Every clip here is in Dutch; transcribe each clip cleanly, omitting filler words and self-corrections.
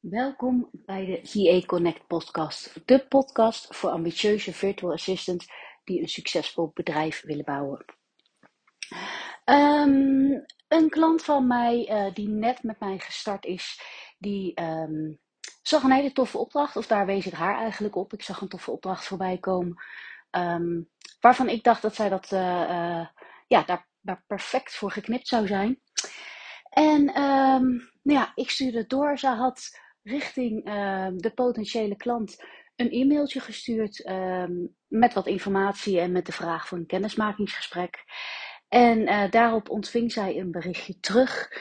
Welkom bij de GA Connect podcast. De podcast voor ambitieuze virtual assistants die een succesvol bedrijf willen bouwen. Een klant van mij die net met mij gestart is, die zag een hele toffe opdracht. Of daar wees ik haar eigenlijk op. Ik zag een toffe opdracht voorbij komen. Waarvan ik dacht dat zij daar perfect voor geknipt zou zijn. En ik stuurde het door. Ze had richting de potentiële klant een e-mailtje gestuurd met wat informatie en met de vraag voor een kennismakingsgesprek. En daarop ontving zij een berichtje terug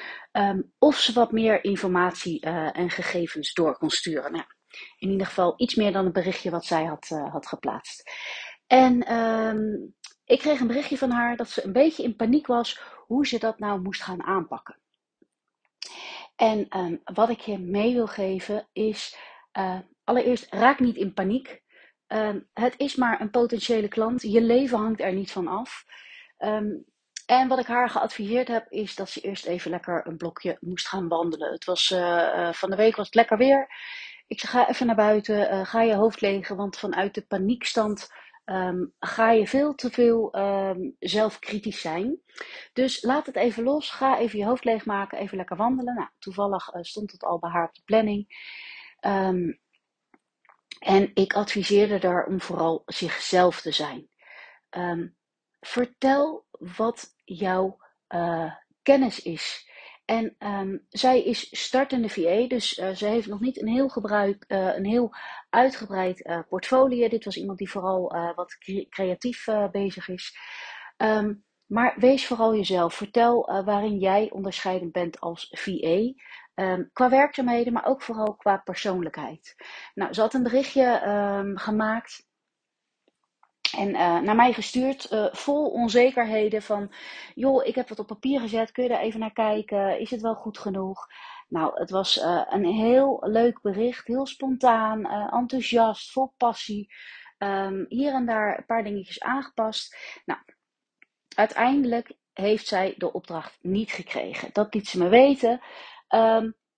of ze wat meer informatie en gegevens door kon sturen. Nou, in ieder geval iets meer dan het berichtje wat zij had geplaatst. En ik kreeg een berichtje van haar dat ze een beetje in paniek was hoe ze dat nou moest gaan aanpakken. En wat ik je mee wil geven is, allereerst raak niet in paniek. Het is maar een potentiële klant. Je leven hangt er niet van af. En wat ik haar geadviseerd heb is dat ze eerst even lekker een blokje moest gaan wandelen. Het was van de week was het lekker weer. Ik zei, ga even naar buiten, ga je hoofd legen, want vanuit de paniekstand ga je veel te veel zelfkritisch zijn. Dus laat het even los. Ga even je hoofd leegmaken. Even lekker wandelen. Nou, toevallig stond het al bij haar op de planning. En ik adviseerde haar om vooral zichzelf te zijn. Vertel wat jouw kennis is. En zij is startende VA, dus ze heeft nog niet een heel uitgebreid portfolio. Dit was iemand die vooral wat creatief bezig is. Maar wees vooral jezelf. Vertel waarin jij onderscheidend bent als VA. Qua werkzaamheden, maar ook vooral qua persoonlijkheid. Nou, ze had een berichtje gemaakt. En naar mij gestuurd, vol onzekerheden van, joh, ik heb wat op papier gezet, kun je daar even naar kijken, is het wel goed genoeg? Nou, het was een heel leuk bericht, heel spontaan, enthousiast, vol passie, hier en daar een paar dingetjes aangepast. Nou, uiteindelijk heeft zij de opdracht niet gekregen, dat liet ze me weten.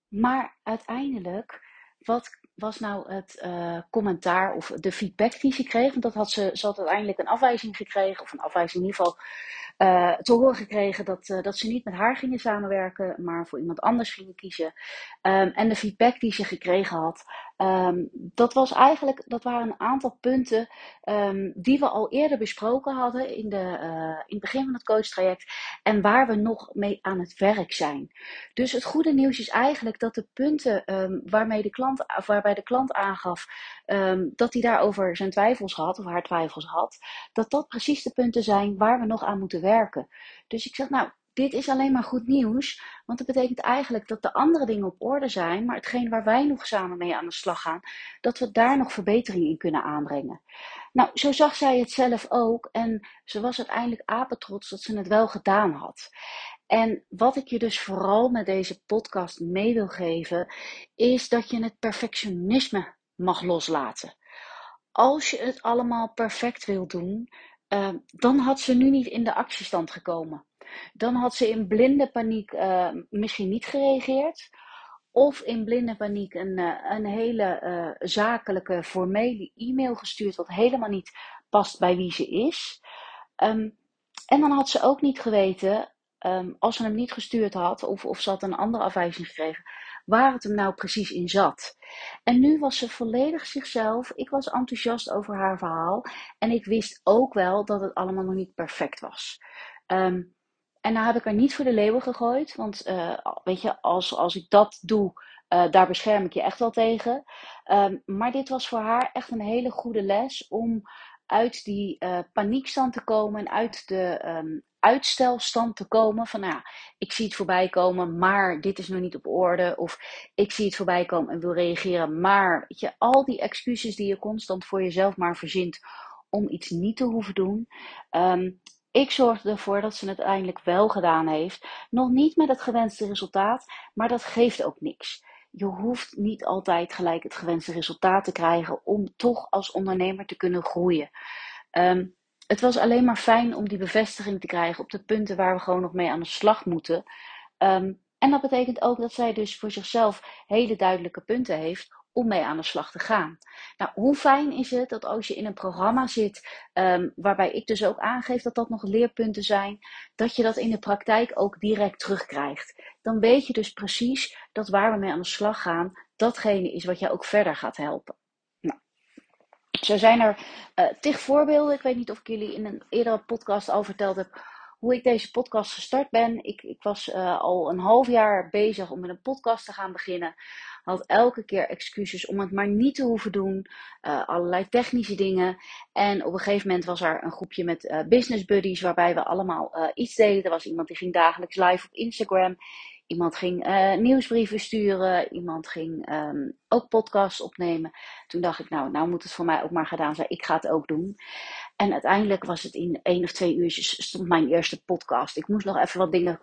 Maar uiteindelijk, wat was nou het commentaar of de feedback die ze kreeg? Want dat ze had uiteindelijk een afwijzing gekregen, of een afwijzing in ieder geval te horen gekregen dat ze niet met haar gingen samenwerken, maar voor iemand anders gingen kiezen. En de feedback die ze gekregen had, dat waren een aantal punten die we al eerder besproken hadden in het begin van het coachtraject en waar we nog mee aan het werk zijn. Dus het goede nieuws is eigenlijk dat de punten waarbij de klant aangaf dat hij daarover zijn twijfels had of haar twijfels had, dat precies de punten zijn waar we nog aan moeten werken. Dus ik zeg, nou, dit is alleen maar goed nieuws, want dat betekent eigenlijk dat de andere dingen op orde zijn, maar hetgeen waar wij nog samen mee aan de slag gaan, dat we daar nog verbetering in kunnen aanbrengen. Nou, zo zag zij het zelf ook en ze was uiteindelijk apetrots dat ze het wel gedaan had. En wat ik je dus vooral met deze podcast mee wil geven, is dat je het perfectionisme mag loslaten. Als je het allemaal perfect wil doen, dan had ze nu niet in de actiestand gekomen. Dan had ze in blinde paniek misschien niet gereageerd. Of in blinde paniek een hele zakelijke, formele e-mail gestuurd, wat helemaal niet past bij wie ze is. En dan had ze ook niet geweten, als ze hem niet gestuurd had, of ze had een andere afwijzing gekregen, waar het hem nou precies in zat. En nu was ze volledig zichzelf. Ik was enthousiast over haar verhaal. En ik wist ook wel dat het allemaal nog niet perfect was. En nou heb ik haar niet voor de leeuwen gegooid. Want weet je, als ik dat doe, daar bescherm ik je echt wel tegen. Maar dit was voor haar echt een hele goede les om uit die paniekstand te komen en uit de uitstelstand te komen van, nou ja, ik zie het voorbij komen, maar dit is nog niet op orde. Of ik zie het voorbij komen en wil reageren, maar weet je, al die excuses die je constant voor jezelf maar verzint om iets niet te hoeven doen. Ik zorgde ervoor dat ze het uiteindelijk wel gedaan heeft. Nog niet met het gewenste resultaat, maar dat geeft ook niks. Je hoeft niet altijd gelijk het gewenste resultaat te krijgen om toch als ondernemer te kunnen groeien. Het was alleen maar fijn om die bevestiging te krijgen op de punten waar we gewoon nog mee aan de slag moeten. En dat betekent ook dat zij dus voor zichzelf hele duidelijke punten heeft om mee aan de slag te gaan. Nou, hoe fijn is het dat als je in een programma zit, waarbij ik dus ook aangeef dat dat nog leerpunten zijn, dat je dat in de praktijk ook direct terugkrijgt. Dan weet je dus precies dat waar we mee aan de slag gaan, datgene is wat jou ook verder gaat helpen. Nou, zo zijn er tig voorbeelden. Ik weet niet of ik jullie in een eerdere podcast al verteld heb hoe ik deze podcast gestart ben. Ik was al een half jaar bezig om met een podcast te gaan beginnen. Had elke keer excuses om het maar niet te hoeven doen. Allerlei technische dingen. En op een gegeven moment was er een groepje met business buddies, waarbij we allemaal iets deden. Er was iemand die ging dagelijks live op Instagram. Iemand ging nieuwsbrieven sturen. Iemand ging ook podcasts opnemen. Toen dacht ik, nou moet het voor mij ook maar gedaan zijn. Ik ga het ook doen. En uiteindelijk was het in 1 of 2 uurtjes stond mijn eerste podcast. Ik moest nog even wat dingen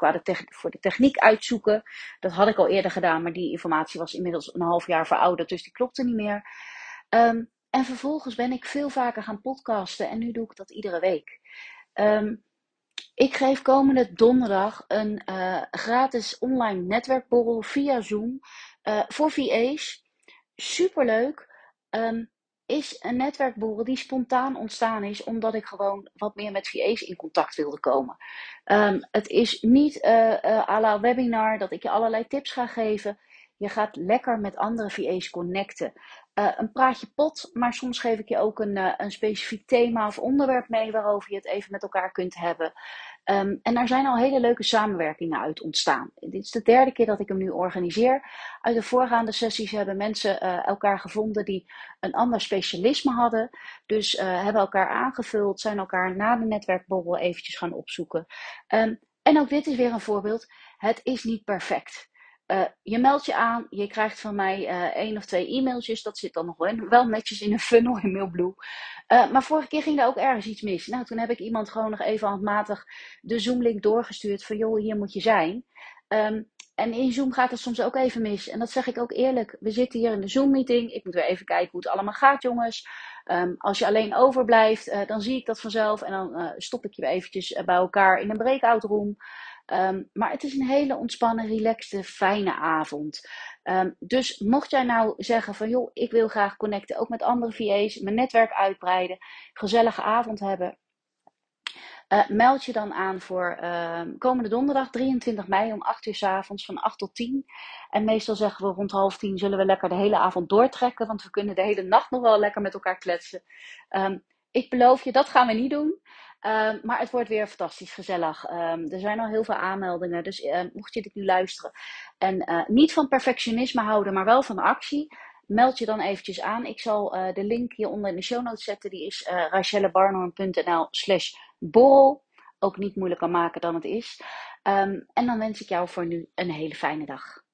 voor de techniek uitzoeken. Dat had ik al eerder gedaan, maar die informatie was inmiddels een half jaar verouderd. Dus die klopte niet meer. En vervolgens ben ik veel vaker gaan podcasten. En nu doe ik dat iedere week. Ik geef komende donderdag een gratis online netwerkborrel via Zoom voor VA's. Superleuk. Is een netwerkborrel die spontaan ontstaan is, omdat ik gewoon wat meer met VA's in contact wilde komen. Het is niet à la webinar dat ik je allerlei tips ga geven. Je gaat lekker met andere VA's connecten. Een praatje pot, maar soms geef ik je ook een specifiek thema of onderwerp mee waarover je het even met elkaar kunt hebben. En daar zijn al hele leuke samenwerkingen uit ontstaan. Dit is de 3e keer dat ik hem nu organiseer. Uit de voorgaande sessies hebben mensen elkaar gevonden die een ander specialisme hadden. Dus hebben elkaar aangevuld, zijn elkaar na de netwerkborrel eventjes gaan opzoeken. En ook dit is weer een voorbeeld. Het is niet perfect. Je meldt je aan, je krijgt van mij 1 of 2 e-mailtjes. Dat zit dan nog wel netjes in een funnel in Mailblue. Maar vorige keer ging er ook ergens iets mis. Nou, toen heb ik iemand gewoon nog even handmatig de Zoom-link doorgestuurd. Van joh, hier moet je zijn. En in Zoom gaat het soms ook even mis. En dat zeg ik ook eerlijk. We zitten hier in de Zoom-meeting. Ik moet weer even kijken hoe het allemaal gaat, jongens. Als je alleen overblijft, dan zie ik dat vanzelf. En dan stop ik je weer eventjes bij elkaar in een breakout room. Maar het is een hele ontspannen, relaxte, fijne avond. Dus mocht jij nou zeggen van joh, ik wil graag connecten ook met andere VA's, mijn netwerk uitbreiden, gezellige avond hebben. Meld je dan aan voor komende donderdag 23 mei om 8 uur 's avonds van 8 tot 10. En meestal zeggen we rond 9:30 zullen we lekker de hele avond doortrekken, want we kunnen de hele nacht nog wel lekker met elkaar kletsen. Ik beloof je, dat gaan we niet doen. Maar het wordt weer fantastisch gezellig. Er zijn al heel veel aanmeldingen. Dus mocht je dit nu luisteren en niet van perfectionisme houden, maar wel van actie, meld je dan eventjes aan. Ik zal de link hieronder in de show notes zetten. Die is raquellebarnhoorn.nl/borrel. Ook niet moeilijker maken dan het is. En dan wens ik jou voor nu een hele fijne dag.